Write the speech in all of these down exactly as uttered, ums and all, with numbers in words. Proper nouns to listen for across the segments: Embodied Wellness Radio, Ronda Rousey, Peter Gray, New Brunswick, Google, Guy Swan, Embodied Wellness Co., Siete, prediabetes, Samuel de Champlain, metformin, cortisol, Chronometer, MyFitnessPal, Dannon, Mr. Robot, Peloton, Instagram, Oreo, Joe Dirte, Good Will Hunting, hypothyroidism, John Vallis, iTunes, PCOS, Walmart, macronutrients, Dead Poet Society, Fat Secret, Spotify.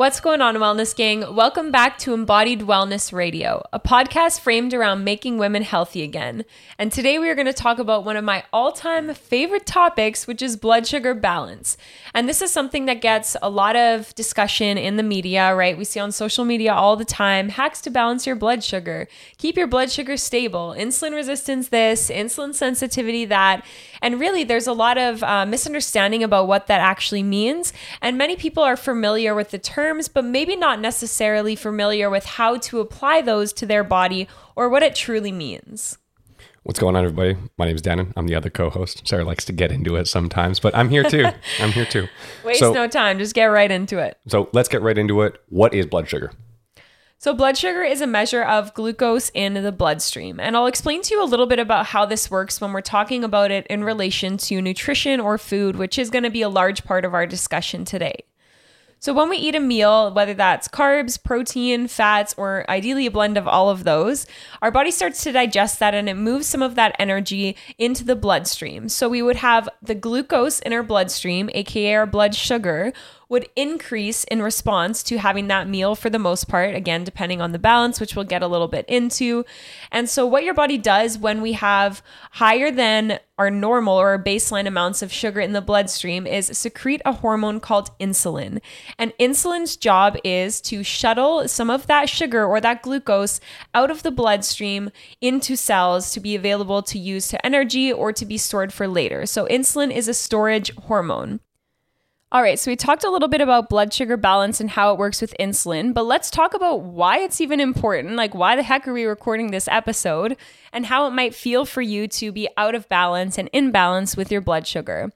What's going on, Wellness Gang? Welcome back to Embodied Wellness Radio, a podcast framed around making women healthy again. And today we are going to talk about one of my all-time favorite topics, which is blood sugar balance. And this is something that gets a lot of discussion in the media, right? We see on social media all the time, hacks to balance your blood sugar, keep your blood sugar stable, insulin resistance this, insulin sensitivity that. And really, there's a lot of uh, misunderstanding about what that actually means. And many people are familiar with the term, but maybe not necessarily familiar with how to apply those to their body or what it truly means. What's going on, everybody? My name is Dannon. I'm the other co-host. Sarah likes to get into it sometimes, but I'm here too. I'm here too. Waste so, no time. Just get right into it. So let's get right into it. What is blood sugar? So blood sugar is a measure of glucose in the bloodstream. And I'll explain to you a little bit about how this works when we're talking about it in relation to nutrition or food, which is going to be a large part of our discussion today. So when we eat a meal, whether that's carbs, protein, fats, or ideally a blend of all of those, our body starts to digest that and it moves some of that energy into the bloodstream. So we would have the glucose in our bloodstream, aka our blood sugar, would increase in response to having that meal for the most part, again, depending on the balance, which we'll get a little bit into. And so what your body does when we have higher than our normal or our baseline amounts of sugar in the bloodstream is secrete a hormone called insulin. And insulin's job is to shuttle some of that sugar or that glucose out of the bloodstream into cells to be available to use to energy or to be stored for later. So insulin is a storage hormone. All right, so we talked a little bit about blood sugar balance and how it works with insulin, but let's talk about why it's even important, like why the heck are we recording this episode, and how it might feel for you to be out of balance and in balance with your blood sugar.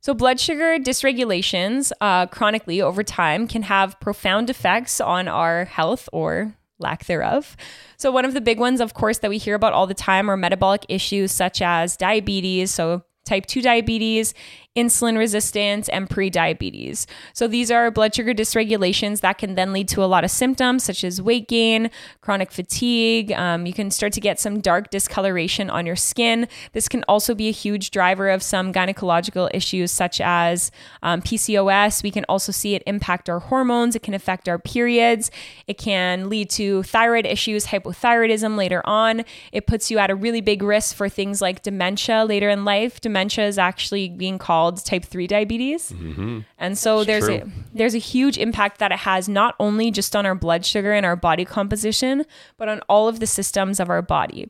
So blood sugar dysregulations uh, chronically over time can have profound effects on our health or lack thereof. So one of the big ones, of course, that we hear about all the time are metabolic issues such as diabetes, so type two diabetes, insulin resistance, and prediabetes. So these are blood sugar dysregulations that can then lead to a lot of symptoms such as weight gain, chronic fatigue. Um, you can start to get some dark discoloration on your skin. This can also be a huge driver of some gynecological issues such as um, P C O S. We can also see it impact our hormones. It can affect our periods. It can lead to thyroid issues, hypothyroidism later on. It puts you at a really big risk for things like dementia later in life. Dementia is actually being called type three diabetes. Mm-hmm. And so it's there's true. a there's a huge impact that it has not only just on our blood sugar and our body composition, but on all of the systems of our body.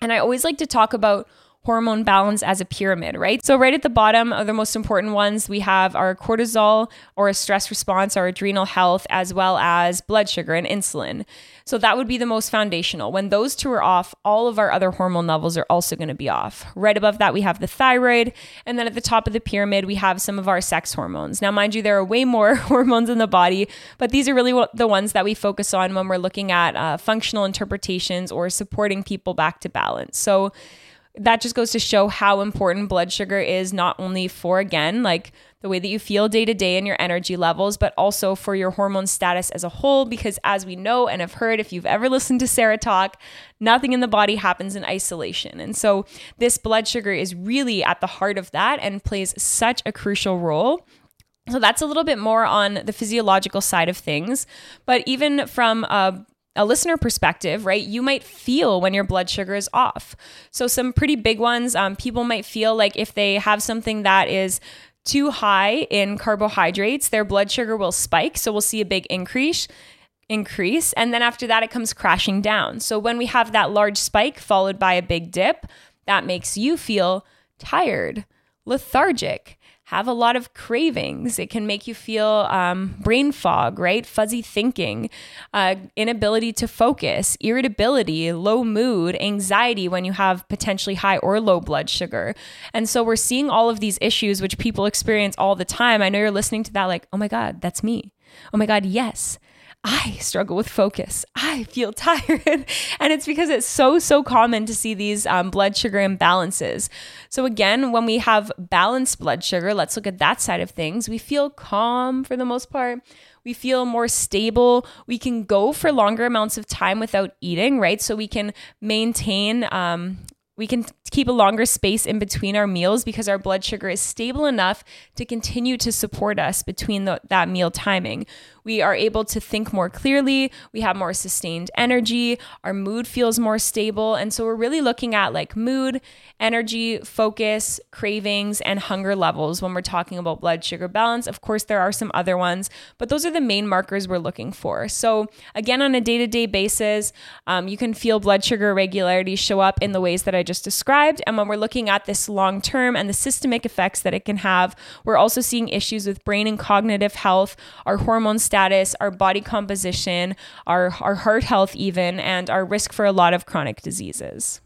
And I always like to talk about hormone balance as a pyramid, right? So right at the bottom of the most important ones, we have our cortisol or stress response, our adrenal health, as well as blood sugar and insulin. So that would be the most foundational. When those two are off, all of our other hormone levels are also going to be off. Right above that, we have the thyroid. And then at the top of the pyramid, we have some of our sex hormones. Now, mind you, there are way more hormones in the body, but these are really the ones that we focus on when we're looking at uh, functional interpretations or supporting people back to balance. So that just goes to show how important blood sugar is, not only for, again, like the way that you feel day to day and your energy levels, but also for your hormone status as a whole, because as we know and have heard, if you've ever listened to Sarah talk, nothing in the body happens in isolation. And so this blood sugar is really at the heart of that and plays such a crucial role. So that's a little bit more on the physiological side of things, but even from a A listener perspective, right? You might feel when your blood sugar is off. So some pretty big ones, um, people might feel like if they have something that is too high in carbohydrates, their blood sugar will spike. So we'll see a big increase. increase. And then after that, it comes crashing down. So when we have that large spike followed by a big dip, that makes you feel tired, lethargic, have a lot of cravings. It can make you feel um, brain fog, right? Fuzzy thinking, uh, inability to focus, irritability, low mood, anxiety when you have potentially high or low blood sugar. And so we're seeing all of these issues which people experience all the time. I know you're listening to that like, oh my God, that's me. Oh my God, yes. I struggle with focus. I feel tired. And it's because it's so, so common to see these um, blood sugar imbalances. So again, when we have balanced blood sugar, let's look at that side of things. We feel calm for the most part. We feel more stable. We can go for longer amounts of time without eating, right? So we can maintain, um, we can keep a longer space in between our meals because our blood sugar is stable enough to continue to support us between the, that meal timing. We are able to think more clearly. We have more sustained energy. Our mood feels more stable. And so we're really looking at like mood, energy, focus, cravings, and hunger levels when we're talking about blood sugar balance. Of course, there are some other ones, but those are the main markers we're looking for. So again, on a day-to-day basis, um, you can feel blood sugar irregularities show up in the ways that I just described. And when we're looking at this long-term and the systemic effects that it can have, we're also seeing issues with brain and cognitive health, our hormone status, our body composition, our, our heart health even, and our risk for a lot of chronic diseases.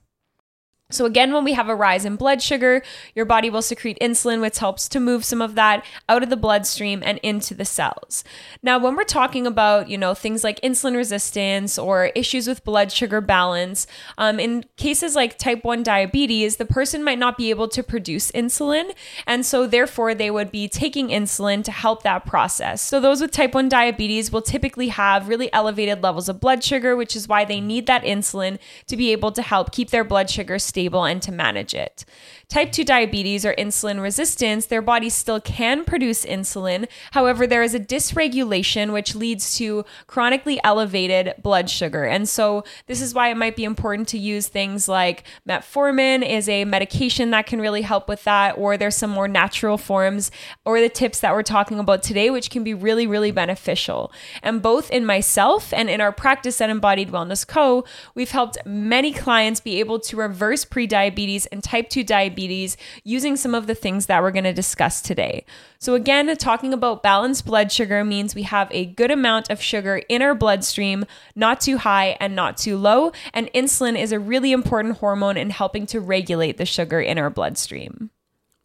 So again, when we have a rise in blood sugar, your body will secrete insulin, which helps to move some of that out of the bloodstream and into the cells. Now, when we're talking about, you know, things like insulin resistance or issues with blood sugar balance, um, in cases like type one diabetes, the person might not be able to produce insulin. And so therefore, they would be taking insulin to help that process. So those with type one diabetes will typically have really elevated levels of blood sugar, which is why they need that insulin to be able to help keep their blood sugar stable. stable and to manage it. Type two diabetes or insulin resistance, their body still can produce insulin. However, there is a dysregulation which leads to chronically elevated blood sugar. And so this is why it might be important to use things like metformin is a medication that can really help with that, or there's some more natural forms or the tips that we're talking about today, which can be really, really beneficial. And both in myself and in our practice at Embodied Wellness Co., we've helped many clients be able to reverse prediabetes and type two diabetes using some of the things that we're going to discuss today. So again, talking about balanced blood sugar means we have a good amount of sugar in our bloodstream, not too high and not too low. And insulin is a really important hormone in helping to regulate the sugar in our bloodstream.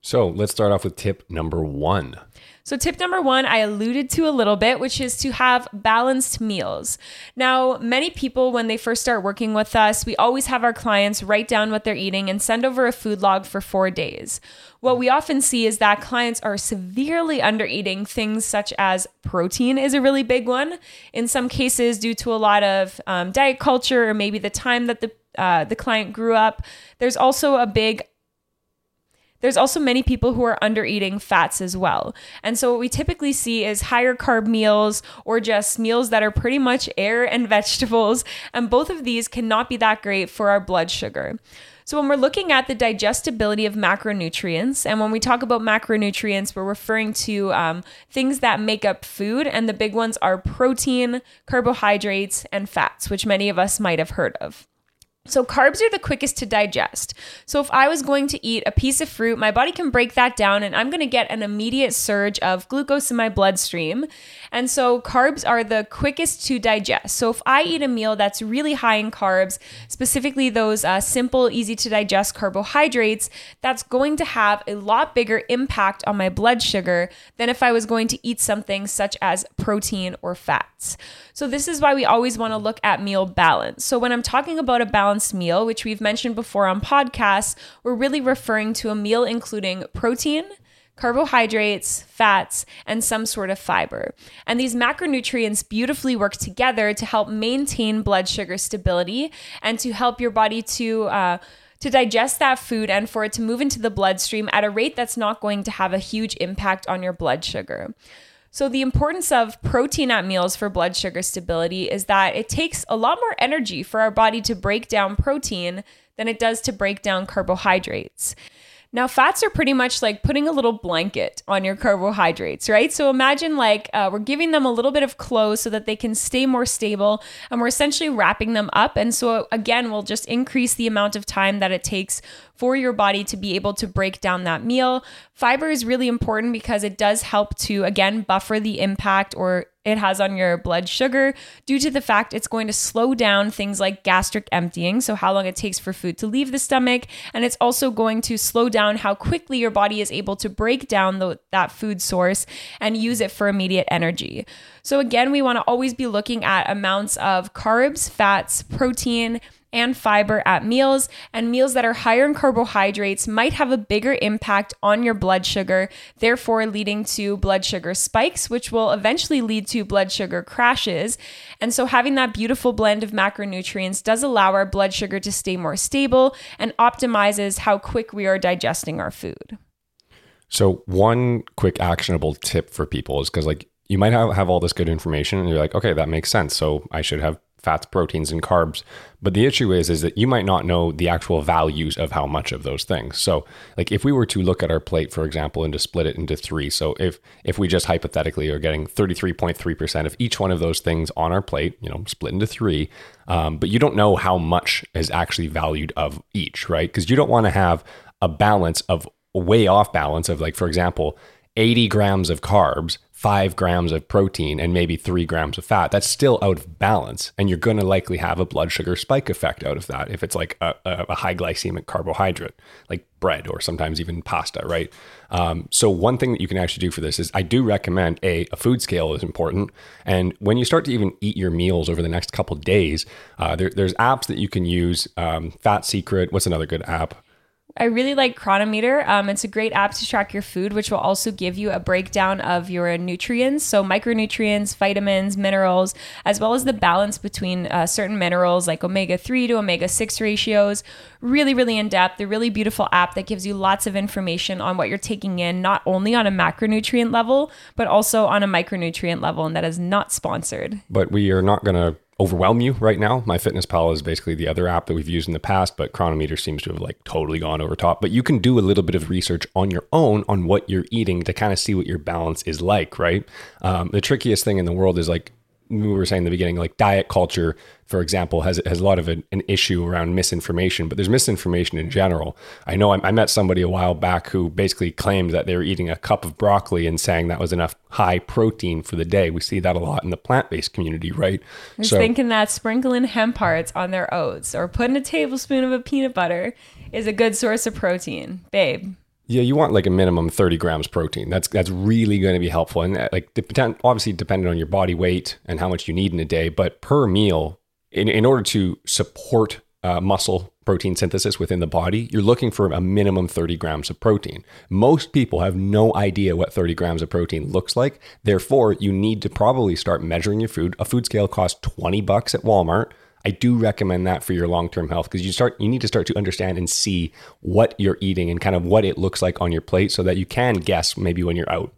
So let's start off with tip number one. So tip number one, I alluded to a little bit, which is to have balanced meals. Now, many people, when they first start working with us, we always have our clients write down what they're eating and send over a food log for four days. What we often see is that clients are severely undereating things such as protein is a really big one. In some cases, due to a lot of um, diet culture or maybe the time that the uh, the client grew up, there's also a big There's also many people who are under-eating fats as well. And so what we typically see is higher carb meals or just meals that are pretty much air and vegetables. And both of these cannot be that great for our blood sugar. So when we're looking at the digestibility of macronutrients, and when we talk about macronutrients, we're referring to um, things that make up food. And the big ones are protein, carbohydrates, and fats, which many of us might have heard of. So carbs are the quickest to digest. So if I was going to eat a piece of fruit, my body can break that down and I'm going to get an immediate surge of glucose in my bloodstream. And so carbs are the quickest to digest. So if I eat a meal that's really high in carbs, specifically those uh, simple, easy to digest carbohydrates, that's going to have a lot bigger impact on my blood sugar than if I was going to eat something such as protein or fats. So this is why we always want to look at meal balance. So when I'm talking about a balance meal, which we've mentioned before on podcasts, we're really referring to a meal including protein, carbohydrates, fats, and some sort of fiber. And these macronutrients beautifully work together to help maintain blood sugar stability and to help your body to uh, to digest that food and for it to move into the bloodstream at a rate that's not going to have a huge impact on your blood sugar. So the importance of protein at meals for blood sugar stability is that it takes a lot more energy for our body to break down protein than it does to break down carbohydrates. Now, fats are pretty much like putting a little blanket on your carbohydrates, right? So imagine like uh, we're giving them a little bit of clothes so that they can stay more stable, and we're essentially wrapping them up. And so again, we'll just increase the amount of time that it takes for your body to be able to break down that meal. Fiber is really important because it does help to, again, buffer the impact or it has on your blood sugar due to the fact it's going to slow down things like gastric emptying, so how long it takes for food to leave the stomach, and it's also going to slow down how quickly your body is able to break down the, that food source and use it for immediate energy. So again, we want to always be looking at amounts of carbs, fats, protein, and fiber at meals, and meals that are higher in carbohydrates might have a bigger impact on your blood sugar, therefore leading to blood sugar spikes, which will eventually lead to blood sugar crashes. And so having that beautiful blend of macronutrients does allow our blood sugar to stay more stable and optimizes how quick we are digesting our food. So one quick actionable tip for people is, because like you might have, have all this good information and you're like, okay, that makes sense. So I should have fats, proteins, and carbs. But the issue is, is that you might not know the actual values of how much of those things. So like if we were to look at our plate, for example, and to split it into three. So if, if we just hypothetically are getting thirty-three point three percent of each one of those things on our plate, you know, split into three, um, but you don't know how much is actually valued of each, right? Cause you don't want to have a balance of a way off balance of like, for example, eighty grams of carbs, five grams of protein, and maybe three grams of fat. That's still out of balance. And you're going to likely have a blood sugar spike effect out of that if it's like a, a high glycemic carbohydrate, like bread or sometimes even pasta, right? Um, so one thing that you can actually do for this is I do recommend a, a food scale is important. And when you start to even eat your meals over the next couple of days, uh, there, there's apps that you can use. Um, Fat Secret. What's another good app? I really like Chronometer. Um, it's a great app to track your food, which will also give you a breakdown of your nutrients. So micronutrients, vitamins, minerals, as well as the balance between uh, certain minerals like omega three to omega six ratios. Really, really in depth. A really beautiful app that gives you lots of information on what you're taking in, not only on a macronutrient level, but also on a micronutrient level. And that is not sponsored. But we are not going to overwhelm you right now. MyFitnessPal is basically the other app that we've used in the past, but Chronometer seems to have like totally gone over top. But you can do a little bit of research on your own on what you're eating to kind of see what your balance is like, right? Um, the trickiest thing in the world is like we were saying in the beginning, like diet culture, for example, has has a lot of an, an issue around misinformation, but there's misinformation in general. I know I, I met somebody a while back who basically claimed that they were eating a cup of broccoli and saying that was enough high protein for the day. We see that a lot in the plant-based community, right? They're so, thinking that sprinkling hemp hearts on their oats or putting a tablespoon of a peanut butter is a good source of protein, babe. Yeah, you want like a minimum thirty grams protein. That's that's really going to be helpful. And like depend, obviously depending on your body weight and how much you need in a day, but per meal, in, in order to support uh, muscle protein synthesis within the body, you're looking for a minimum thirty grams of protein. Most people have no idea what thirty grams of protein looks like. Therefore, you need to probably start measuring your food. A food scale costs twenty bucks at Walmart. I do recommend that for your long-term health because you start you need to start to understand and see what you're eating and kind of what it looks like on your plate so that you can guess maybe when you're out.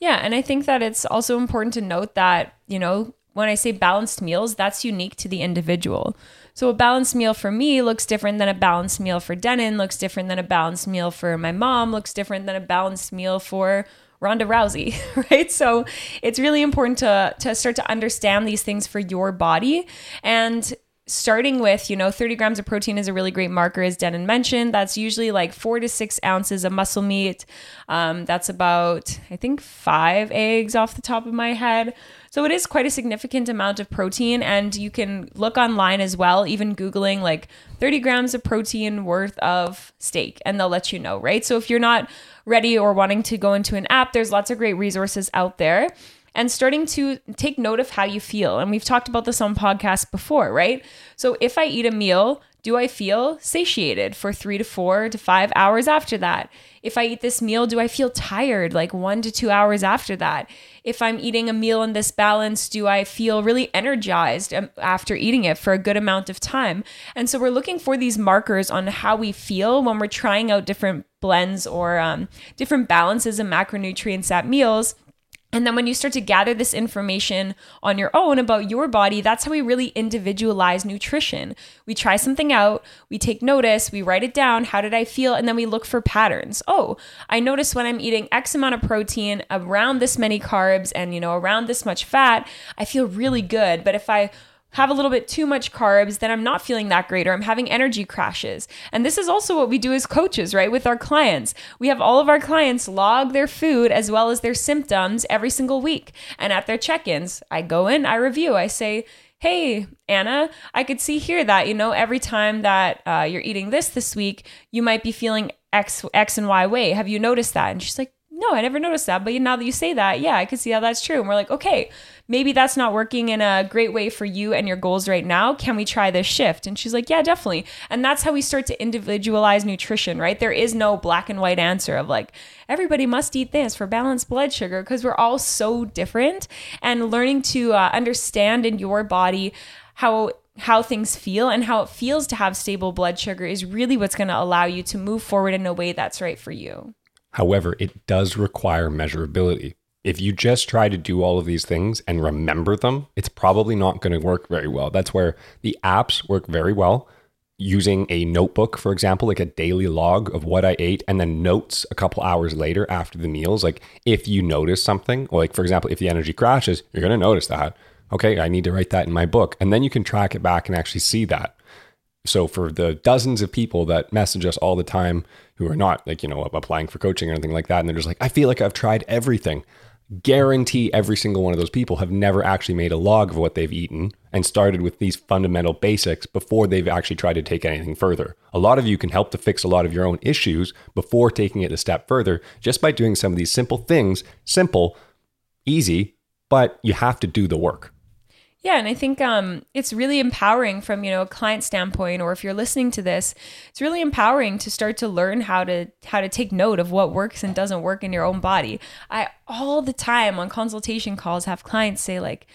Yeah, and I think that it's also important to note that, you know, when I say balanced meals, that's unique to the individual. So a balanced meal for me looks different than a balanced meal for Denon, looks different than a balanced meal for my mom, looks different than a balanced meal for Ronda Rousey, right? So it's really important to to start to understand these things for your body. And starting with, you know, thirty grams of protein is a really great marker, as Denon mentioned. That's usually like four to six ounces of muscle meat. Um, that's about, I think, five eggs off the top of my head. So it is quite a significant amount of protein. And you can look online as well, even Googling like thirty grams of protein worth of steak, and they'll let you know, right? So if you're not ready or wanting to go into an app, there's lots of great resources out there. And starting to take note of how you feel. And we've talked about this on podcasts before, right? So if I eat a meal, do I feel satiated for three to four to five hours after that? If I eat this meal, do I feel tired like one to two hours after that? If I'm eating a meal in this balance, do I feel really energized after eating it for a good amount of time? And so we're looking for these markers on how we feel when we're trying out different blends or um, different balances of macronutrients at meals. And then when you start to gather this information on your own about your body, that's how we really individualize nutrition. We try something out, we take notice, we write it down, how did I feel? And then we look for patterns. Oh, I notice when I'm eating X amount of protein, around this many carbs, and you know, around this much fat, I feel really good. But if I have a little bit too much carbs, then I'm not feeling that great, or I'm having energy crashes. And this is also what we do as coaches, right? With our clients. We have all of our clients log their food as well as their symptoms every single week. And at their check-ins, I go in, I review, I say, hey, Anna, I could see here that, you know, every time that uh, you're eating this this week, you might be feeling X, X and Y way. Have you noticed that? And she's like, no, I never noticed that. But now that you say that, yeah, I can see how that's true. And we're like, okay, maybe that's not working in a great way for you and your goals right now. Can we try this shift? And she's like, yeah, definitely. And that's how we start to individualize nutrition, right? There is no black and white answer of like, everybody must eat this for balanced blood sugar, because we're all so different. And learning to uh, understand in your body how how things feel and how it feels to have stable blood sugar is really what's going to allow you to move forward in a way that's right for you. However, it does require measurability. If you just try to do all of these things and remember them, it's probably not going to work very well. That's where the apps work very well. Using a notebook, for example, like a daily log of what I ate and then notes a couple hours later after the meals. Like if you notice something, like for example, if the energy crashes, you're going to notice that. Okay, I need to write that in my book. And then you can track it back and actually see that. So for the dozens of people that message us all the time who are not like, you know, applying for coaching or anything like that, and they're just like, I feel like I've tried everything. Guarantee every single one of those people have never actually made a log of what they've eaten and started with these fundamental basics before they've actually tried to take anything further. A lot of you can help to fix a lot of your own issues before taking it a step further just by doing some of these simple things, simple, easy, but you have to do the work. Yeah. And I think um, it's really empowering from, you know, a client standpoint, or if you're listening to this, it's really empowering to start to learn how to how to take note of what works and doesn't work in your own body. I all the time on consultation calls have clients say like,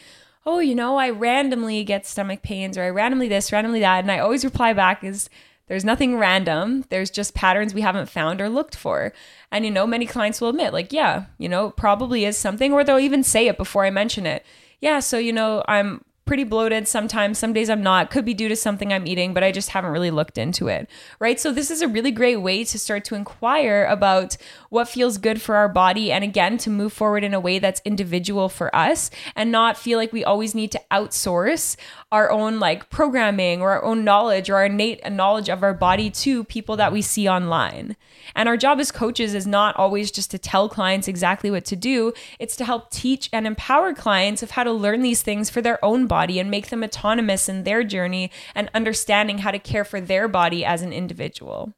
oh, you know, I randomly get stomach pains, or I randomly this, randomly that. And I always reply back is, there's nothing random. There's just patterns we haven't found or looked for. And, you know, many clients will admit like, yeah, you know, it probably is something, or they'll even say it before I mention it. Yeah, so, you know, I'm pretty bloated sometimes. Some days I'm not. Could be due to something I'm eating, but I just haven't really looked into it, right? So this is a really great way to start to inquire about what feels good for our body, and again, to move forward in a way that's individual for us and not feel like we always need to outsource our own like programming or our own knowledge or our innate knowledge of our body to people that we see online. And our job as coaches is not always just to tell clients exactly what to do. It's to help teach and empower clients of how to learn these things for their own body and make them autonomous in their journey and understanding how to care for their body as an individual.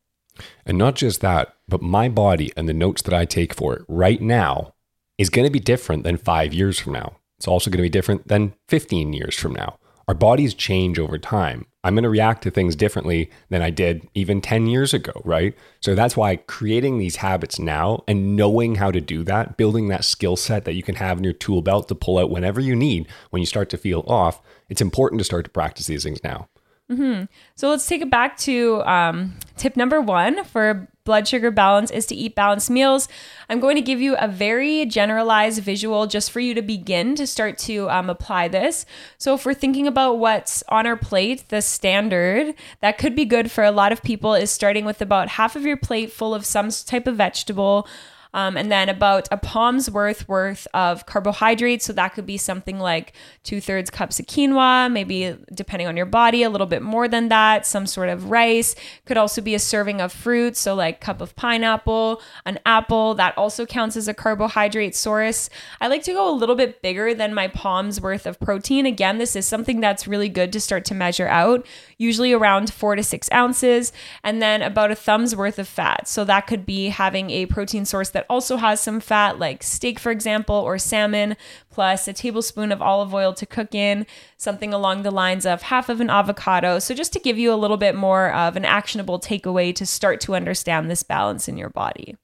And not just that, but my body and the notes that I take for it right now is going to be different than five years from now. It's also going to be different than fifteen years from now. Our bodies change over time. I'm going to react to things differently than I did even ten years ago, right? So that's why creating these habits now and knowing how to do that, building that skill set that you can have in your tool belt to pull out whenever you need, when you start to feel off, it's important to start to practice these things now. Mm-hmm. So let's take it back to um, tip number one for blood sugar balance is to eat balanced meals. I'm going to give you a very generalized visual just for you to begin to start to um, apply this. So if we're thinking about what's on our plate, the standard that could be good for a lot of people is starting with about half of your plate full of some type of vegetable, Um, and then about a palm's worth worth of carbohydrates. So that could be something like two thirds cups of quinoa, maybe depending on your body, a little bit more than that, some sort of rice. Could also be a serving of fruit. So like cup of pineapple, an apple, that also counts as a carbohydrate source. I like to go a little bit bigger than my palm's worth of protein. Again, this is something that's really good to start to measure out, usually around four to six ounces, and then about a thumb's worth of fat. So that could be having a protein source that also has some fat, like steak, for example, or salmon, plus a tablespoon of olive oil to cook in, something along the lines of half of an avocado. So just to give you a little bit more of an actionable takeaway to start to understand this balance in your body.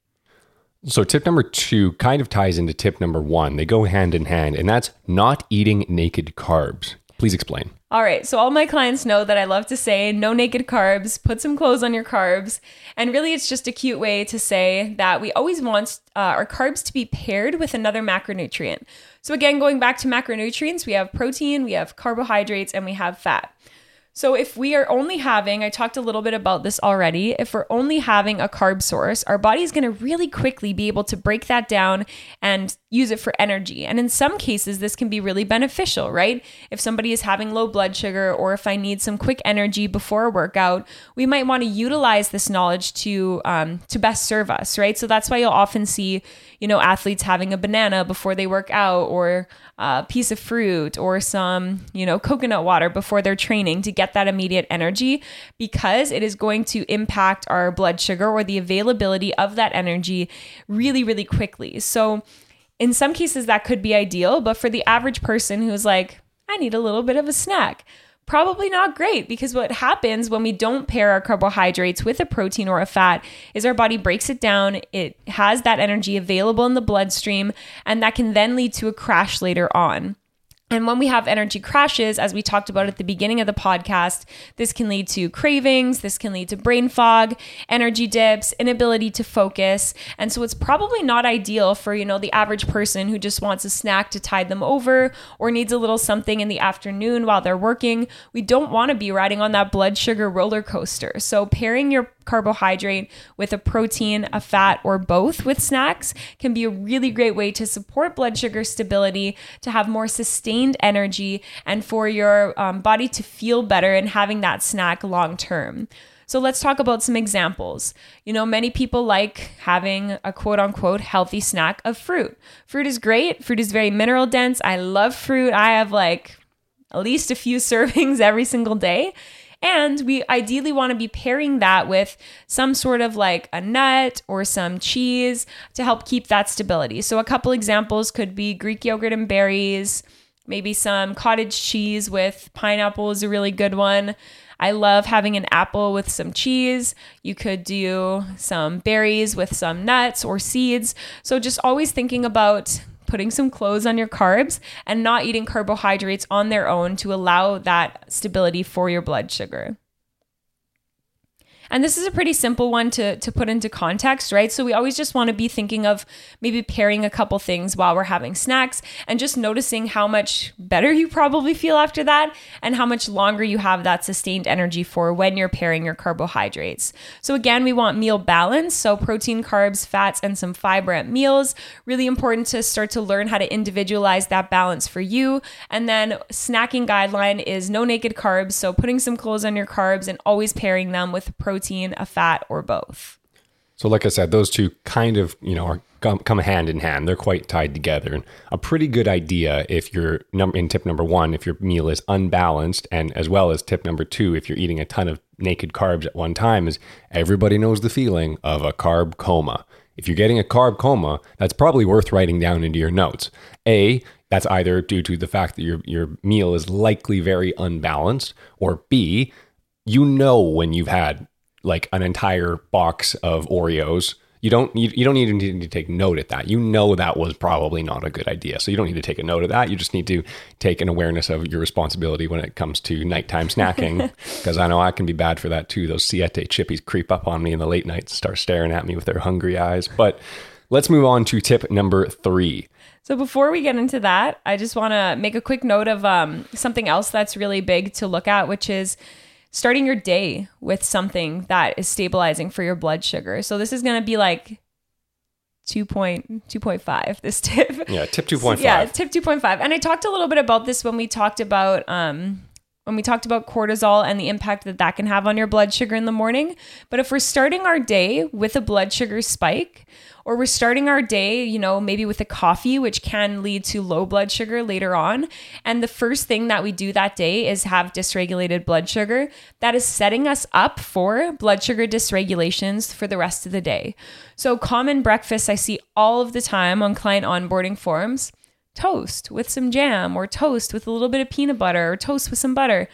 So tip number two kind of ties into tip number one. They go hand in hand, and that's not eating naked carbs. Please explain. All right. So all my clients know that I love to say no naked carbs, put some clothes on your carbs. And really, it's just a cute way to say that we always want uh, our carbs to be paired with another macronutrient. So again, going back to macronutrients, we have protein, we have carbohydrates, and we have fat. So if we are only having, I talked a little bit about this already, if we're only having a carb source, our body is going to really quickly be able to break that down and use it for energy. And in some cases, this can be really beneficial, right? If somebody is having low blood sugar, or if I need some quick energy before a workout, we might want to utilize this knowledge to um, to best serve us, right? So that's why you'll often see, you know, athletes having a banana before they work out, or a piece of fruit, or some, you know, coconut water before they're training to get that immediate energy, because it is going to impact our blood sugar or the availability of that energy really, really quickly. So in some cases that could be ideal, but for the average person who's like, I need a little bit of a snack, probably not great, because what happens when we don't pair our carbohydrates with a protein or a fat is our body breaks it down. It has that energy available in the bloodstream, and that can then lead to a crash later on. And when we have energy crashes, as we talked about at the beginning of the podcast, this can lead to cravings, this can lead to brain fog, energy dips, inability to focus. And so it's probably not ideal for, you know, the average person who just wants a snack to tide them over or needs a little something in the afternoon while they're working. We don't want to be riding on that blood sugar roller coaster. So pairing your carbohydrate with a protein, a fat, or both with snacks can be a really great way to support blood sugar stability, to have more sustained energy, and for your um, body to feel better and having that snack long term. So let's talk about some examples. You know, many people like having a quote unquote healthy snack of fruit. Fruit is great. Fruit is very mineral dense. I love fruit. I have like at least a few servings every single day. And we ideally want to be pairing that with some sort of like a nut or some cheese to help keep that stability. So a couple examples could be Greek yogurt and berries, maybe some cottage cheese with pineapple is a really good one. I love having an apple with some cheese. You could do some berries with some nuts or seeds. So just always thinking about putting some clothes on your carbs and not eating carbohydrates on their own to allow that stability for your blood sugar. And this is a pretty simple one to, to put into context, right? So we always just want to be thinking of maybe pairing a couple things while we're having snacks and just noticing how much better you probably feel after that and how much longer you have that sustained energy for when you're pairing your carbohydrates. So again, we want meal balance. So protein, carbs, fats, and some fiber at meals. Really important to start to learn how to individualize that balance for you. And then snacking guideline is no naked carbs. So putting some clothes on your carbs and always pairing them with protein. protein, a fat, or both. So like I said, those two kind of, you know, are come, come hand in hand. They're quite tied together. And a pretty good idea if you're, in tip number one, if your meal is unbalanced, and as well as tip number two, if you're eating a ton of naked carbs at one time, is everybody knows the feeling of a carb coma. If you're getting a carb coma, that's probably worth writing down into your notes. A, that's either due to the fact that your your meal is likely very unbalanced, or B, you know when you've had like an entire box of Oreos. You don't you, you don't even need to take note of that. You know that was probably not a good idea. So you don't need to take a note of that. You just need to take an awareness of your responsibility when it comes to nighttime snacking, because I know I can be bad for that too. Those Siete chippies creep up on me in the late nights and start staring at me with their hungry eyes. But let's move on to tip number three. So before we get into that, I just want to make a quick note of um, something else that's really big to look at, which is starting your day with something that is stabilizing for your blood sugar. So this is going to be like two point two point five, this tip. Yeah, tip two point five. Yeah, tip two point five. And I talked a little bit about this when we talked about um, when we talked about cortisol and the impact that that can have on your blood sugar in the morning. But if we're starting our day with a blood sugar spike, or we're starting our day, you know, maybe with a coffee, which can lead to low blood sugar later on, and the first thing that we do that day is have dysregulated blood sugar, that is setting us up for blood sugar dysregulations for the rest of the day. So common breakfasts I see all of the time on client onboarding forums: toast with some jam, or toast with a little bit of peanut butter, or toast with some butter.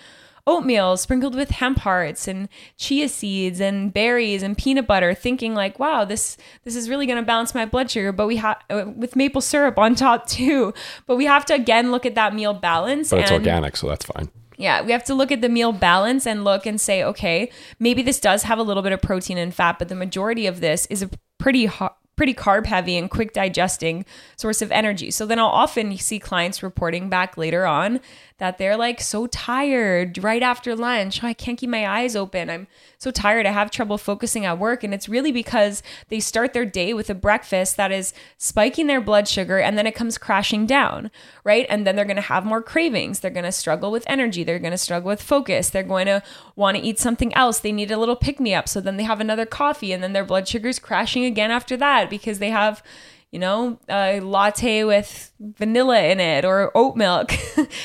Oatmeal sprinkled with hemp hearts and chia seeds and berries and peanut butter, thinking like, wow, this this is really going to balance my blood sugar, but we have with maple syrup on top too. But we have to again look at that meal balance. But it's and- organic, so that's fine. Yeah, we have to look at the meal balance and look and say, okay, maybe this does have a little bit of protein and fat, but the majority of this is a pretty hot, pretty carb heavy and quick digesting source of energy. So then I'll often see clients reporting back later on that they're like so tired right after lunch. Oh, I can't keep my eyes open. I'm so tired. I have trouble focusing at work. And it's really because they start their day with a breakfast that is spiking their blood sugar, and then it comes crashing down, right? And then they're going to have more cravings. They're going to struggle with energy. They're going to struggle with focus. They're going to want to eat something else. They need a little pick-me-up. So then they have another coffee, and then their blood sugar is crashing again after that, because they have, you know, a latte with vanilla in it, or oat milk.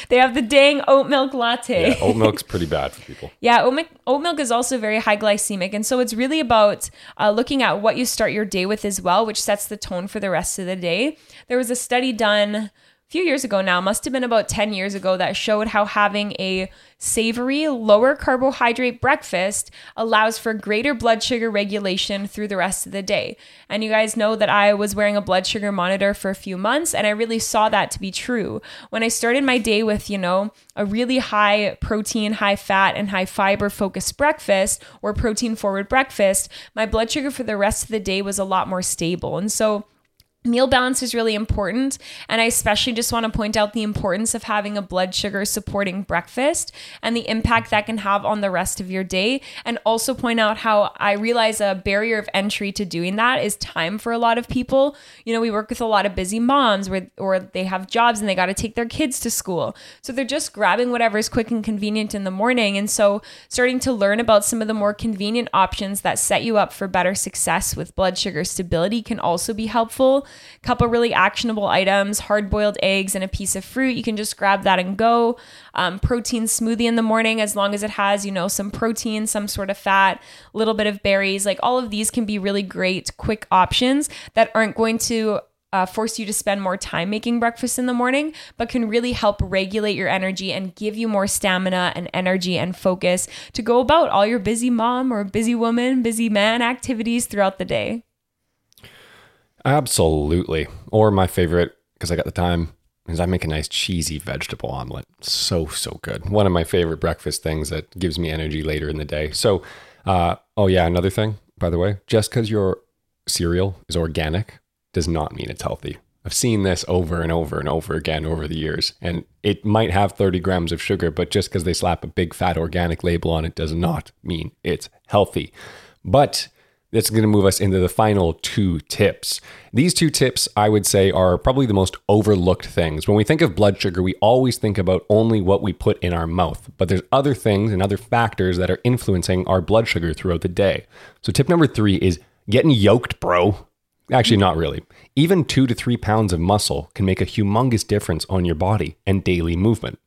They have the dang oat milk latte. Yeah, oat milk's pretty bad for people. Yeah, oat milk, oat milk is also very high glycemic. And so it's really about uh, looking at what you start your day with as well, which sets the tone for the rest of the day. There was a study done few years ago now, must have been about ten years ago, that showed how having a savory, lower carbohydrate breakfast allows for greater blood sugar regulation through the rest of the day. And you guys know that I was wearing a blood sugar monitor for a few months, and I really saw that to be true. When I started my day with, you know, a really high protein, high fat, and high fiber focused breakfast, or protein forward breakfast, my blood sugar for the rest of the day was a lot more stable. And so meal balance is really important, and I especially just want to point out the importance of having a blood sugar supporting breakfast and the impact that can have on the rest of your day, and also point out how I realize a barrier of entry to doing that is time for a lot of people. You know, we work with a lot of busy moms where, or they have jobs and they got to take their kids to school. So they're just grabbing whatever is quick and convenient in the morning, and so starting to learn about some of the more convenient options that set you up for better success with blood sugar stability can also be helpful. Couple really actionable items, hard-boiled eggs and a piece of fruit. You can just grab that and go. Um, protein smoothie in the morning, as long as it has, you know, some protein, some sort of fat, a little bit of berries. Like, all of these can be really great, quick options that aren't going to Uh, force you to spend more time making breakfast in the morning, but can really help regulate your energy and give you more stamina and energy and focus to go about all your busy mom or busy woman, busy man activities throughout the day. Absolutely. Or my favorite, because I got the time, is I make a nice cheesy vegetable omelet. So, so good. One of my favorite breakfast things that gives me energy later in the day. So, uh, oh yeah, another thing, by the way, just because your cereal is organic does not mean it's healthy. I've seen this over and over and over again over the years, and it might have thirty grams of sugar, but just because they slap a big fat organic label on it does not mean it's healthy. But that's going to move us into the final two tips. These two tips, I would say, are probably the most overlooked things. When we think of blood sugar, we always think about only what we put in our mouth, but there's other things and other factors that are influencing our blood sugar throughout the day. So tip number three is getting yoked, bro. Actually, not really. Even two to three pounds of muscle can make a humongous difference on your body and daily movement.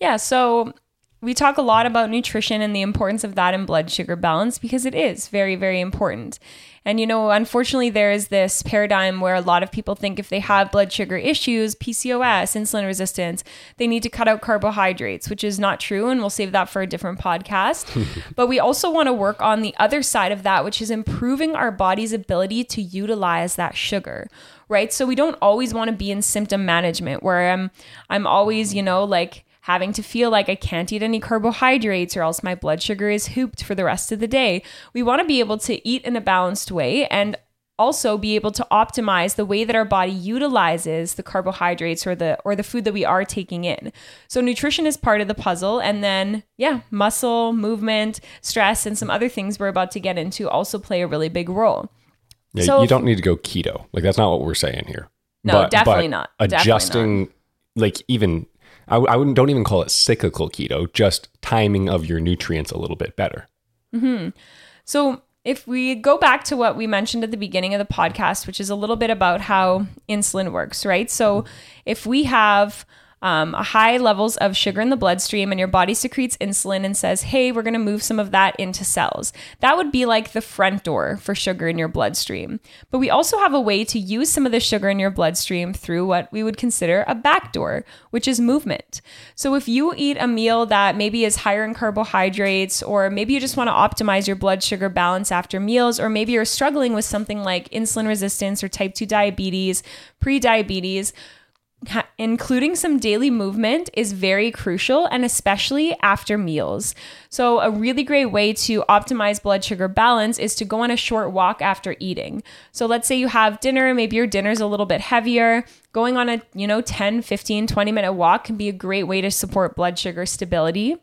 Yeah, so we talk a lot about nutrition and the importance of that in blood sugar balance, because it is very, very important. And, you know, unfortunately, there is this paradigm where a lot of people think if they have blood sugar issues, P C O S, insulin resistance, they need to cut out carbohydrates, which is not true. And we'll save that for a different podcast. But we also want to work on the other side of that, which is improving our body's ability to utilize that sugar, right? So we don't always want to be in symptom management where I'm, I'm always, you know, like, having to feel like I can't eat any carbohydrates or else my blood sugar is hooped for the rest of the day. We want to be able to eat in a balanced way and also be able to optimize the way that our body utilizes the carbohydrates or the or the food that we are taking in. So nutrition is part of the puzzle. And then, yeah, muscle, movement, stress, and some other things we're about to get into also play a really big role. Yeah, so you don't need to go keto. Like, that's not what we're saying here. No, but, definitely but not. Adjusting, definitely not. like even... I, I wouldn't, don't even call it cyclical keto, just timing of your nutrients a little bit better. Mm-hmm. So if we go back to what we mentioned at the beginning of the podcast, which is a little bit about how insulin works, right? So if we have um, high levels of sugar in the bloodstream and your body secretes insulin and says, hey, we're going to move some of that into cells, that would be like the front door for sugar in your bloodstream. But we also have a way to use some of the sugar in your bloodstream through what we would consider a back door, which is movement. So if you eat a meal that maybe is higher in carbohydrates, or maybe you just want to optimize your blood sugar balance after meals, or maybe you're struggling with something like insulin resistance or type two diabetes, pre-diabetes, including some daily movement is very crucial, and especially after meals. So a really great way to optimize blood sugar balance is to go on a short walk after eating. So let's say you have dinner, maybe your dinner's a little bit heavier. Going on a, you know, ten, fifteen, twenty minute walk can be a great way to support blood sugar stability.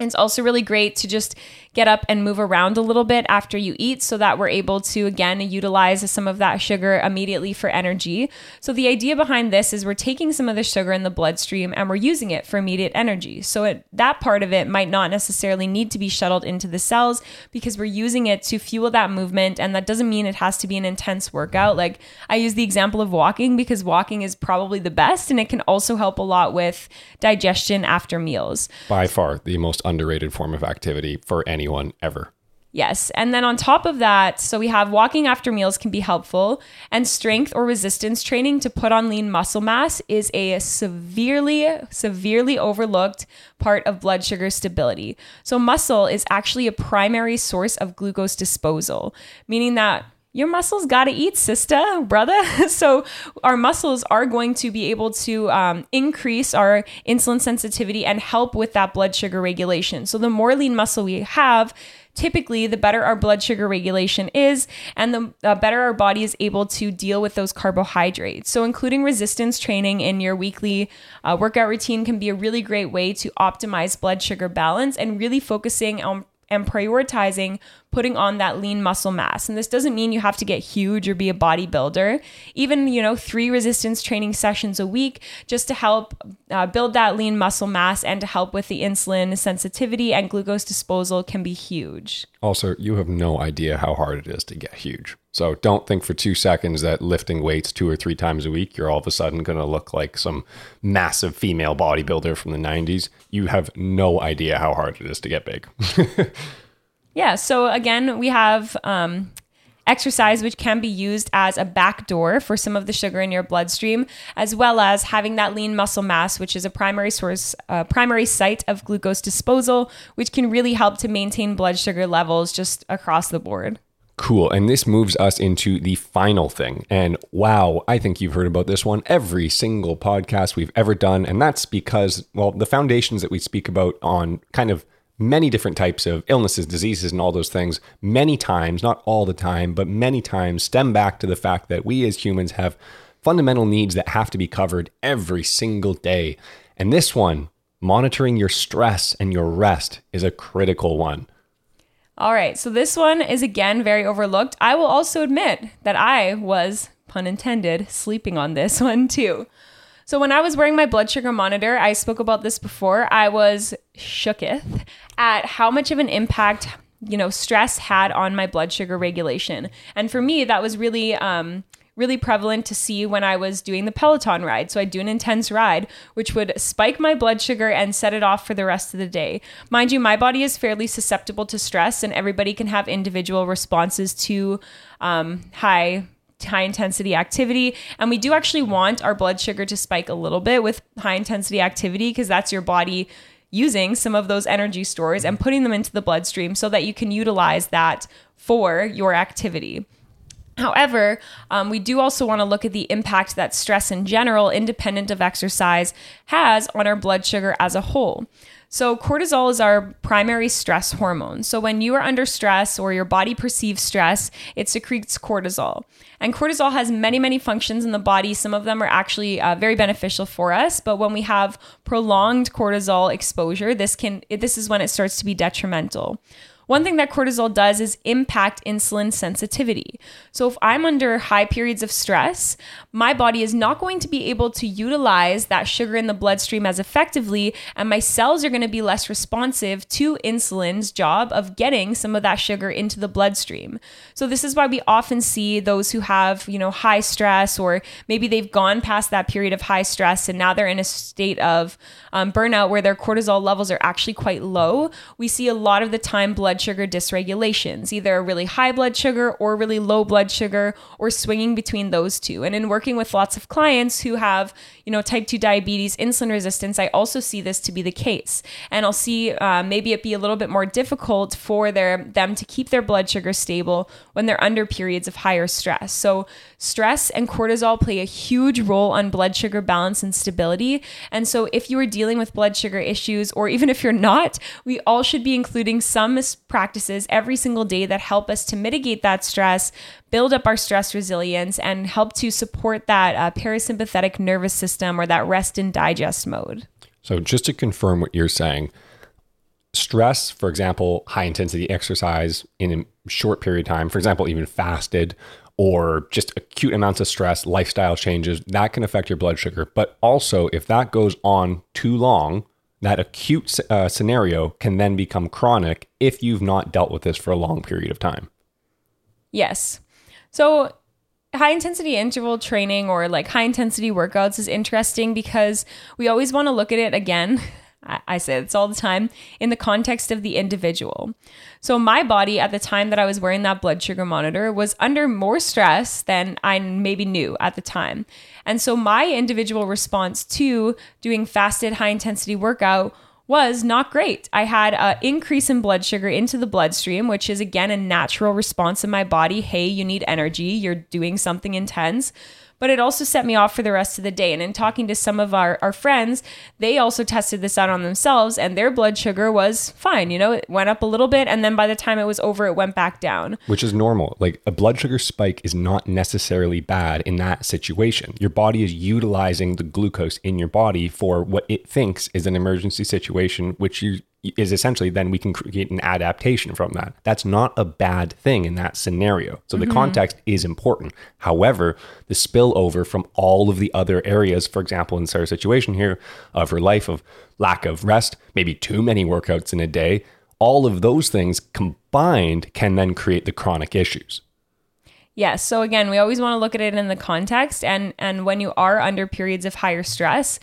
It's also really great to just get up and move around a little bit after you eat so that we're able to, again, utilize some of that sugar immediately for energy. So the idea behind this is we're taking some of the sugar in the bloodstream and we're using it for immediate energy. So it, that part of it might not necessarily need to be shuttled into the cells because we're using it to fuel that movement. And that doesn't mean it has to be an intense workout. Like, I use the example of walking because walking is probably the best, and it can also help a lot with digestion after meals. By far the most underrated form of activity for anyone ever. Yes. And then on top of that, so we have walking after meals can be helpful, and strength or resistance training to put on lean muscle mass is a severely, severely overlooked part of blood sugar stability. So muscle is actually a primary source of glucose disposal, meaning that your muscles got to eat, sister, brother. So our muscles are going to be able to um, increase our insulin sensitivity and help with that blood sugar regulation. So the more lean muscle we have, typically, the better our blood sugar regulation is, and the uh, better our body is able to deal with those carbohydrates. So including resistance training in your weekly uh, workout routine can be a really great way to optimize blood sugar balance and really focusing on and prioritizing putting on that lean muscle mass. And this doesn't mean you have to get huge or be a bodybuilder. Even, you know, three resistance training sessions a week just to help uh, build that lean muscle mass and to help with the insulin sensitivity and glucose disposal can be huge. Also, you have no idea how hard it is to get huge. So don't think for two seconds that lifting weights two or three times a week, you're all of a sudden going to look like some massive female bodybuilder from the nineties. You have no idea how hard it is to get big. Yeah. So again, we have um, exercise, which can be used as a backdoor for some of the sugar in your bloodstream, as well as having that lean muscle mass, which is a primary source, uh, primary site of glucose disposal, which can really help to maintain blood sugar levels just across the board. Cool. And this moves us into the final thing. And wow, I think you've heard about this one every single podcast we've ever done. And that's because, well, the foundations that we speak about on kind of many different types of illnesses, diseases, and all those things, many times, not all the time, but many times stem back to the fact that we as humans have fundamental needs that have to be covered every single day. And this one, monitoring your stress and your rest, is a critical one. All right, so this one is, again, very overlooked. I will also admit that I was, pun intended, sleeping on this one too. So when I was wearing my blood sugar monitor, I spoke about this before, I was shooketh at how much of an impact, you know, stress had on my blood sugar regulation. And for me, that was really... Um, really prevalent to see when I was doing the Peloton ride. So I'd do an intense ride, which would spike my blood sugar and set it off for the rest of the day. Mind you, my body is fairly susceptible to stress, and everybody can have individual responses to um, high high intensity activity. And we do actually want our blood sugar to spike a little bit with high intensity activity, because that's your body using some of those energy stores and putting them into the bloodstream so that you can utilize that for your activity. However, um, we do also want to look at the impact that stress in general, independent of exercise, has on our blood sugar as a whole. So cortisol is our primary stress hormone. So when you are under stress or your body perceives stress, it secretes cortisol. And cortisol has many, many functions in the body. Some of them are actually uh, very beneficial for us. But when we have prolonged cortisol exposure, this can this is when it starts to be detrimental. One thing that cortisol does is impact insulin sensitivity. So if I'm under high periods of stress, my body is not going to be able to utilize that sugar in the bloodstream as effectively, and my cells are going to be less responsive to insulin's job of getting some of that sugar into the bloodstream. So this is why we often see those who have, you know, high stress, or maybe they've gone past that period of high stress and now they're in a state of um, burnout where their cortisol levels are actually quite low. We see a lot of the time blood sugar dysregulations, either really high blood sugar or really low blood sugar, or swinging between those two. And in working with lots of clients who have, you know, type two diabetes, insulin resistance, I also see this to be the case. And I'll see uh, maybe it be a little bit more difficult for their them to keep their blood sugar stable when they're under periods of higher stress. So stress and cortisol play a huge role on blood sugar balance and stability. And so if you are dealing with blood sugar issues, or even if you're not, we all should be including some practices every single day that help us to mitigate that stress, build up our stress resilience, and help to support that uh, parasympathetic nervous system, or that rest and digest mode. So just to confirm what you're saying, stress, for example, high intensity exercise in a short period of time, for example, even fasted, or just acute amounts of stress, lifestyle changes, that can affect your blood sugar. But also, if that goes on too long, that acute uh, scenario can then become chronic if you've not dealt with this for a long period of time. Yes. So high intensity interval training, or like high intensity workouts, is interesting because we always want to look at it, again, I say this all the time, in the context of the individual. So my body at the time that I was wearing that blood sugar monitor was under more stress than I maybe knew at the time. And so my individual response to doing fasted high intensity workout was not great. I had an increase in blood sugar into the bloodstream, which is again a natural response in my body. Hey, you need energy. You're doing something intense. But it also set me off for the rest of the day. And in talking to some of our, our friends, they also tested this out on themselves and their blood sugar was fine. You know, it went up a little bit and then by the time it was over, it went back down. Which is normal. Like a blood sugar spike is not necessarily bad in that situation. Your body is utilizing the glucose in your body for what it thinks is an emergency situation, which you is essentially then we can create an adaptation from that. That's not a bad thing in that scenario. So the mm-hmm. context is important. However, the spillover from all of the other areas, for example, in Sarah's situation here of her life of lack of rest, maybe too many workouts in a day, all of those things combined can then create the chronic issues. Yes. Yeah, so again, we always want to look at it in the context. And, and when you are under periods of higher stress,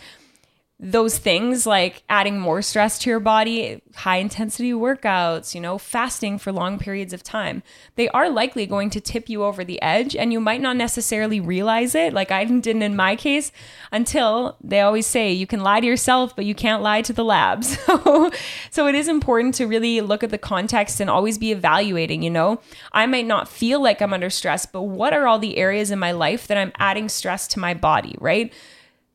those things like adding more stress to your body, high intensity workouts, you know, fasting for long periods of time, they are likely going to tip you over the edge and you might not necessarily realize it. Like I didn't in my case until they always say you can lie to yourself, but you can't lie to the lab. So, so it is important to really look at the context and always be evaluating, you know, I might not feel like I'm under stress, but what are all the areas in my life that I'm adding stress to my body, right?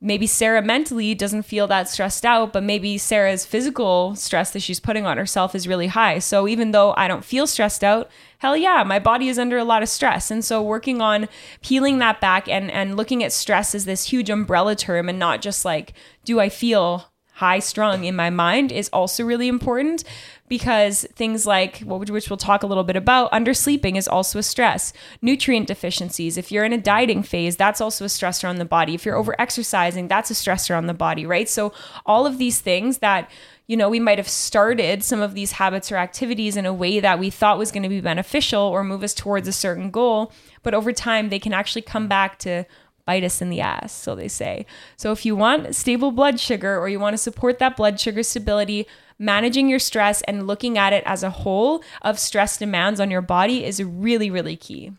Maybe Sarah mentally doesn't feel that stressed out, but maybe Sarah's physical stress that she's putting on herself is really high. So even though I don't feel stressed out, hell yeah, my body is under a lot of stress. And so working on peeling that back and, and looking at stress as this huge umbrella term and not just like, do I feel high strung in my mind is also really important because things like, which we'll talk a little bit about, undersleeping is also a stress. Nutrient deficiencies, if you're in a dieting phase, that's also a stressor on the body. If you're over-exercising, that's a stressor on the body, right? So all of these things that, you know, we might have started some of these habits or activities in a way that we thought was going to be beneficial or move us towards a certain goal, but over time they can actually come back to bite us in the ass, so they say. So if you want stable blood sugar or you want to support that blood sugar stability, managing your stress and looking at it as a whole of stress demands on your body is really, really key.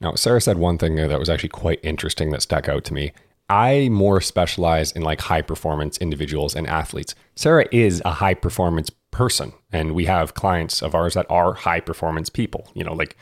Now, Sarah said one thing there that was actually quite interesting that stuck out to me. I more specialize in like high performance individuals and athletes. Sarah is a high performance person and we have clients of ours that are high performance people, you know, like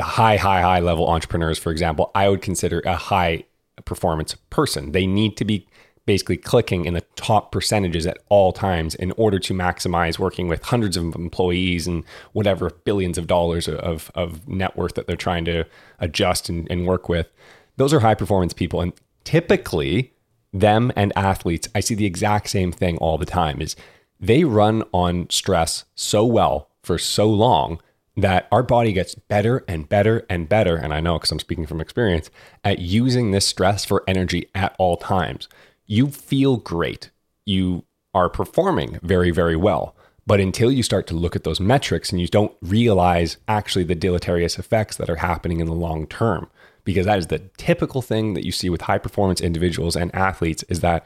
high, high, high level entrepreneurs, for example, I would consider a high performance person. They need to be basically clicking in the top percentages at all times in order to maximize working with hundreds of employees and whatever billions of dollars of, of net worth that they're trying to adjust and, and work with. Those are high performance people. And typically them and athletes, I see the exact same thing all the time is they run on stress so well for so long that our body gets better and better and better, and I know because I'm speaking from experience, at using this stress for energy at all times. You feel great. You are performing very, very well. But until you start to look at those metrics and you don't realize actually the deleterious effects that are happening in the long term, because that is the typical thing that you see with high performance individuals and athletes is that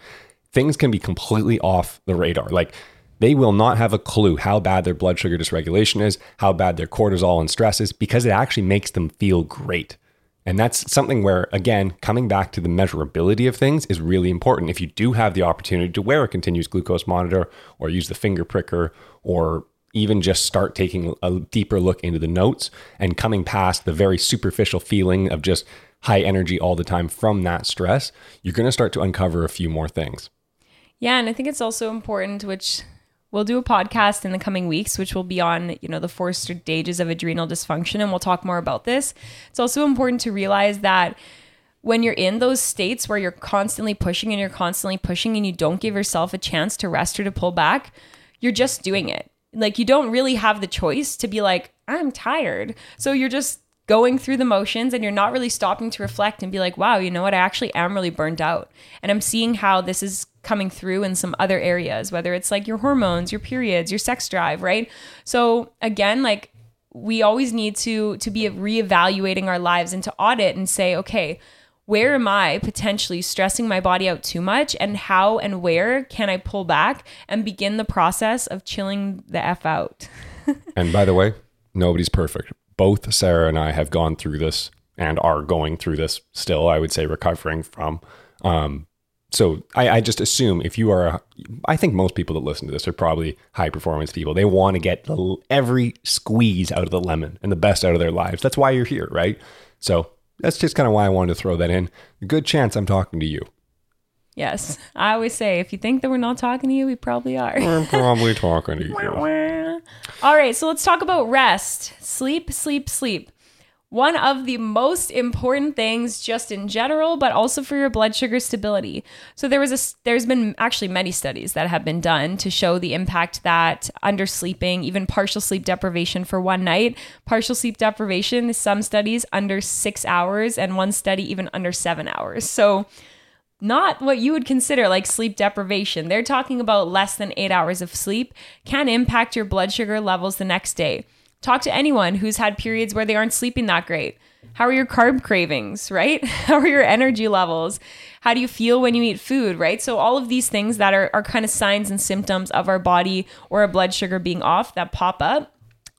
things can be completely off the radar. Like, they will not have a clue how bad their blood sugar dysregulation is, how bad their cortisol and stress is, because it actually makes them feel great. And that's something where, again, coming back to the measurability of things is really important. If you do have the opportunity to wear a continuous glucose monitor or use the finger pricker or even just start taking a deeper look into the notes and coming past the very superficial feeling of just high energy all the time from that stress, you're going to start to uncover a few more things. Yeah, and I think it's also important, which... we'll do a podcast in the coming weeks, which will be on, you know, the four stages of adrenal dysfunction, and we'll talk more about this. It's also important to realize that when you're in those states where you're constantly pushing and you're constantly pushing and you don't give yourself a chance to rest or to pull back, you're just doing it. Like, you don't really have the choice to be like, I'm tired. So you're just going through the motions and you're not really stopping to reflect and be like, wow, you know what? I actually am really burned out. And I'm seeing how this is coming through in some other areas, whether it's like your hormones, your periods, your sex drive, right? So again, like we always need to, to be reevaluating our lives and to audit and say, okay, where am I potentially stressing my body out too much, and how and where can I pull back and begin the process of chilling the F out? And by the way, nobody's perfect. Both Sarah and I have gone through this and are going through this still, I would say, recovering from. Um, so I, I just assume if you are, a, I think most people that listen to this are probably high performance people. They want to get the, every squeeze out of the lemon and the best out of their lives. That's why you're here, right? So that's just kind of why I wanted to throw that in. Good chance I'm talking to you. Yes. I always say, if you think that we're not talking to you, we probably are. We're probably talking to you. All right. So let's talk about rest. Sleep, sleep, sleep. One of the most important things just in general, but also for your blood sugar stability. So there was a, there's been actually many studies that have been done to show the impact that undersleeping, even partial sleep deprivation for one night, partial sleep deprivation, some studies under six hours and one study even under seven hours. So not what you would consider like sleep deprivation. They're talking about less than eight hours of sleep can impact your blood sugar levels the next day. Talk to anyone who's had periods where they aren't sleeping that great. How are your carb cravings, right? How are your energy levels? How do you feel when you eat food, right? So all of these things that are, are kind of signs and symptoms of our body or our blood sugar being off that pop up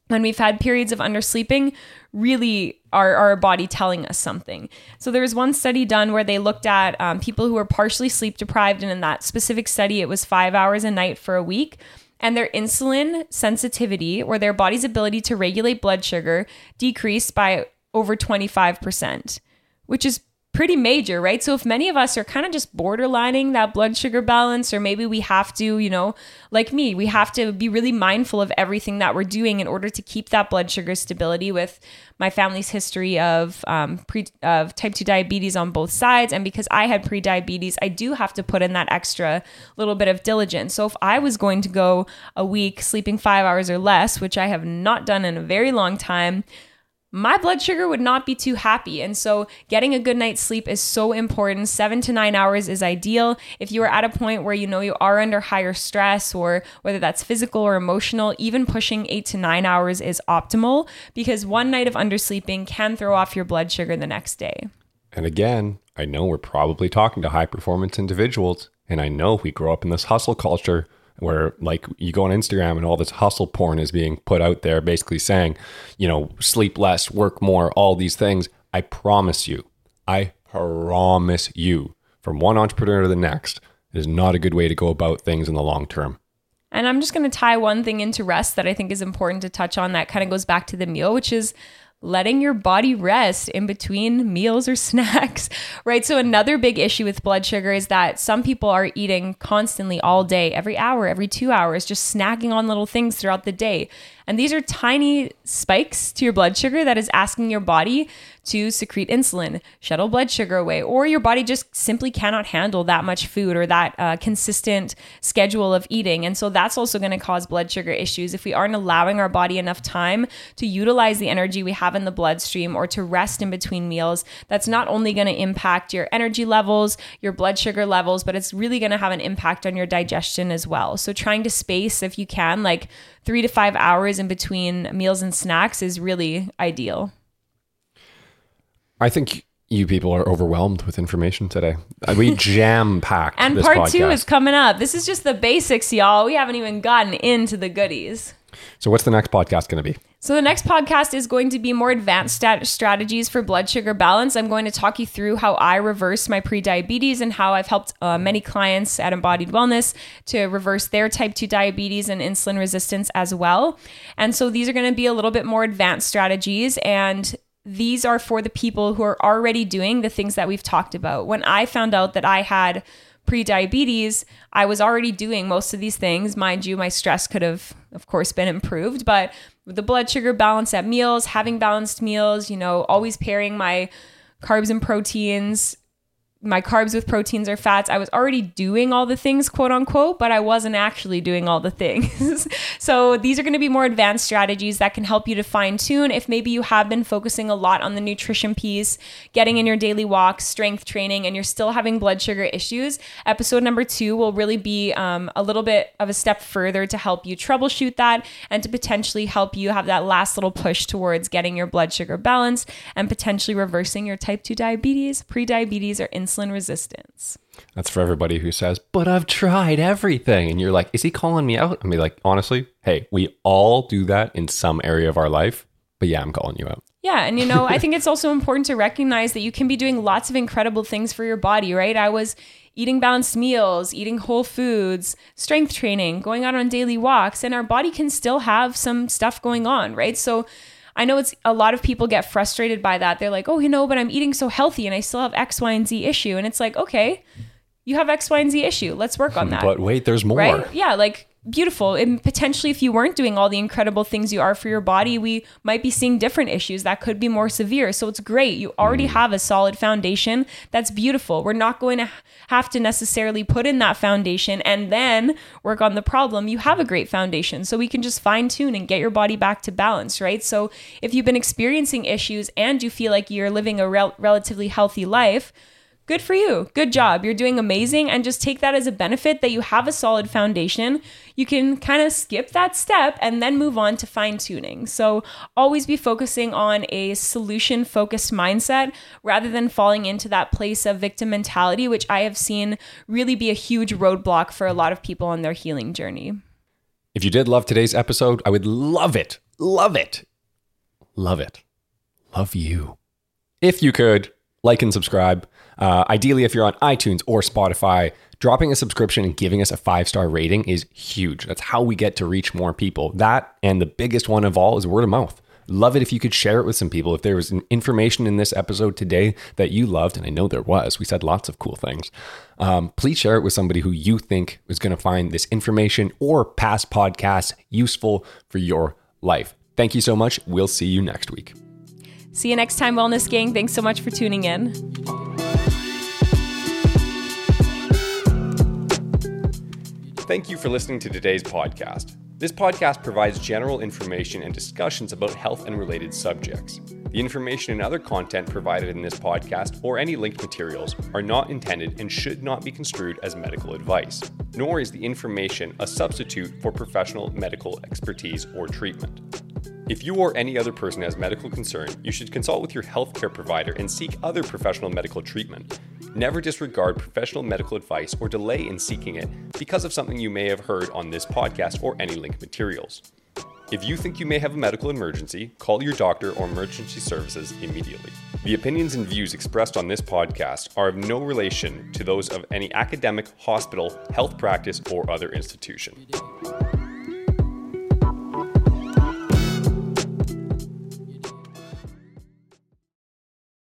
when we've had periods of undersleeping really are, are our body telling us something. So there was one study done where they looked at um, people who were partially sleep deprived. And in that specific study, it was five hours a night for a week. And their insulin sensitivity, or their body's ability to regulate blood sugar, decreased by over twenty-five percent, which is pretty major, right? So if many of us are kind of just borderlining that blood sugar balance, or maybe we have to, you know, like me, we have to be really mindful of everything that we're doing in order to keep that blood sugar stability with my family's history of um, pre of type two diabetes on both sides. And because I had pre-diabetes, I do have to put in that extra little bit of diligence. So if I was going to go a week sleeping five hours or less, which I have not done in a very long time, my blood sugar would not be too happy. And so getting a good night's sleep is so important. Seven to nine hours is ideal. If you are at a point where you know you are under higher stress, or whether that's physical or emotional, even pushing eight to nine hours is optimal, because one night of undersleeping can throw off your blood sugar the next day. And again, I know we're probably talking to high performance individuals, and I know we grow up in this hustle culture where, like, you go on Instagram and all this hustle porn is being put out there, basically saying, you know, sleep less, work more, all these things. I promise you, I promise you, from one entrepreneur to the next, it is not a good way to go about things in the long term. And I'm just going to tie one thing into rest that I think is important to touch on that kind of goes back to the meal, which is letting your body rest in between meals or snacks, right? So another big issue with blood sugar is that some people are eating constantly all day, every hour, every two hours, just snacking on little things throughout the day. And these are tiny spikes to your blood sugar that is asking your body to secrete insulin, shuttle blood sugar away, or your body just simply cannot handle that much food or that uh, consistent schedule of eating. And so that's also going to cause blood sugar issues if we aren't allowing our body enough time to utilize the energy we have in the bloodstream, or to rest in between meals. That's not only going to impact your energy levels, your blood sugar levels, but it's really going to have an impact on your digestion as well. So trying to space, if you can, like three to five hours in between meals and snacks is really ideal. I think you people are overwhelmed with information today. We jam-packed and this part podcast. Two is coming up. This is just the basics, y'all. We haven't even gotten into the goodies. So what's the next podcast going to be? So the next podcast is going to be more advanced stat- strategies for blood sugar balance. I'm going to talk you through how I reversed my pre-diabetes and how I've helped uh, many clients at Embodied Wellness to reverse their type two diabetes and insulin resistance as well. And so these are going to be a little bit more advanced strategies, and these are for the people who are already doing the things that we've talked about. When I found out that I had pre-diabetes, I was already doing most of these things. Mind you, my stress could have, of course, been improved, but the blood sugar balance at meals, having balanced meals, you know, always pairing my carbs and proteins, my carbs with proteins or fats. I was already doing all the things, quote unquote, but I wasn't actually doing all the things. So these are going to be more advanced strategies that can help you to fine tune if maybe you have been focusing a lot on the nutrition piece, getting in your daily walks, strength training, and you're still having blood sugar issues. Episode number two will really be um, a little bit of a step further to help you troubleshoot that and to potentially help you have that last little push towards getting your blood sugar balanced and potentially reversing your type two diabetes, prediabetes, or insulin insulin resistance. That's for everybody who says, but I've tried everything. And you're like, is he calling me out? I mean, like, honestly, hey, we all do that in some area of our life. But yeah, I'm calling you out. Yeah. And, you know, I think it's also important to recognize that you can be doing lots of incredible things for your body, right? I was eating balanced meals, eating whole foods, strength training, going out on daily walks, and our body can still have some stuff going on, right? So I know it's a lot of people get frustrated by that. They're like, oh, you know, but I'm eating so healthy and I still have X, Y, and Z issue. And it's like, okay, you have X, Y, and Z issue. Let's work on that. But wait, there's more. Right? Yeah, like beautiful. And potentially if you weren't doing all the incredible things you are for your body, we might be seeing different issues that could be more severe. So it's great. You already mm. have a solid foundation. That's beautiful. We're not going to have to necessarily put in that foundation and then work on the problem. You have a great foundation. So we can just fine tune and get your body back to balance, right? So if you've been experiencing issues and you feel like you're living a rel- relatively healthy life, good for you. Good job. You're doing amazing. And just take that as a benefit that you have a solid foundation. You can kind of skip that step and then move on to fine tuning. So always be focusing on a solution focused mindset rather than falling into that place of victim mentality, which I have seen really be a huge roadblock for a lot of people on their healing journey. If you did love today's episode, I would love it. Love it. Love it. Love you. If you could, like and subscribe. Uh, ideally, if you're on iTunes or Spotify, dropping a subscription and giving us a five-star rating is huge. That's how we get to reach more people. That, and the biggest one of all, is word of mouth. Love it if you could share it with some people. If there was information in this episode today that you loved, and I know there was, we said lots of cool things, um, please share it with somebody who you think is going to find this information or past podcasts useful for your life. Thank you so much. We'll see you next week. See you next time, Wellness Gang. Thanks so much for tuning in. Thank you for listening to today's podcast. This podcast provides general information and discussions about health and related subjects. The information and other content provided in this podcast or any linked materials are not intended and should not be construed as medical advice, nor is the information a substitute for professional medical expertise or treatment. If you or any other person has medical concern, you should consult with your healthcare provider and seek other professional medical treatment. Never disregard professional medical advice or delay in seeking it because of something you may have heard on this podcast or any linked materials. If you think you may have a medical emergency, call your doctor or emergency services immediately. The opinions and views expressed on this podcast are of no relation to those of any academic, hospital, health practice, or other institution.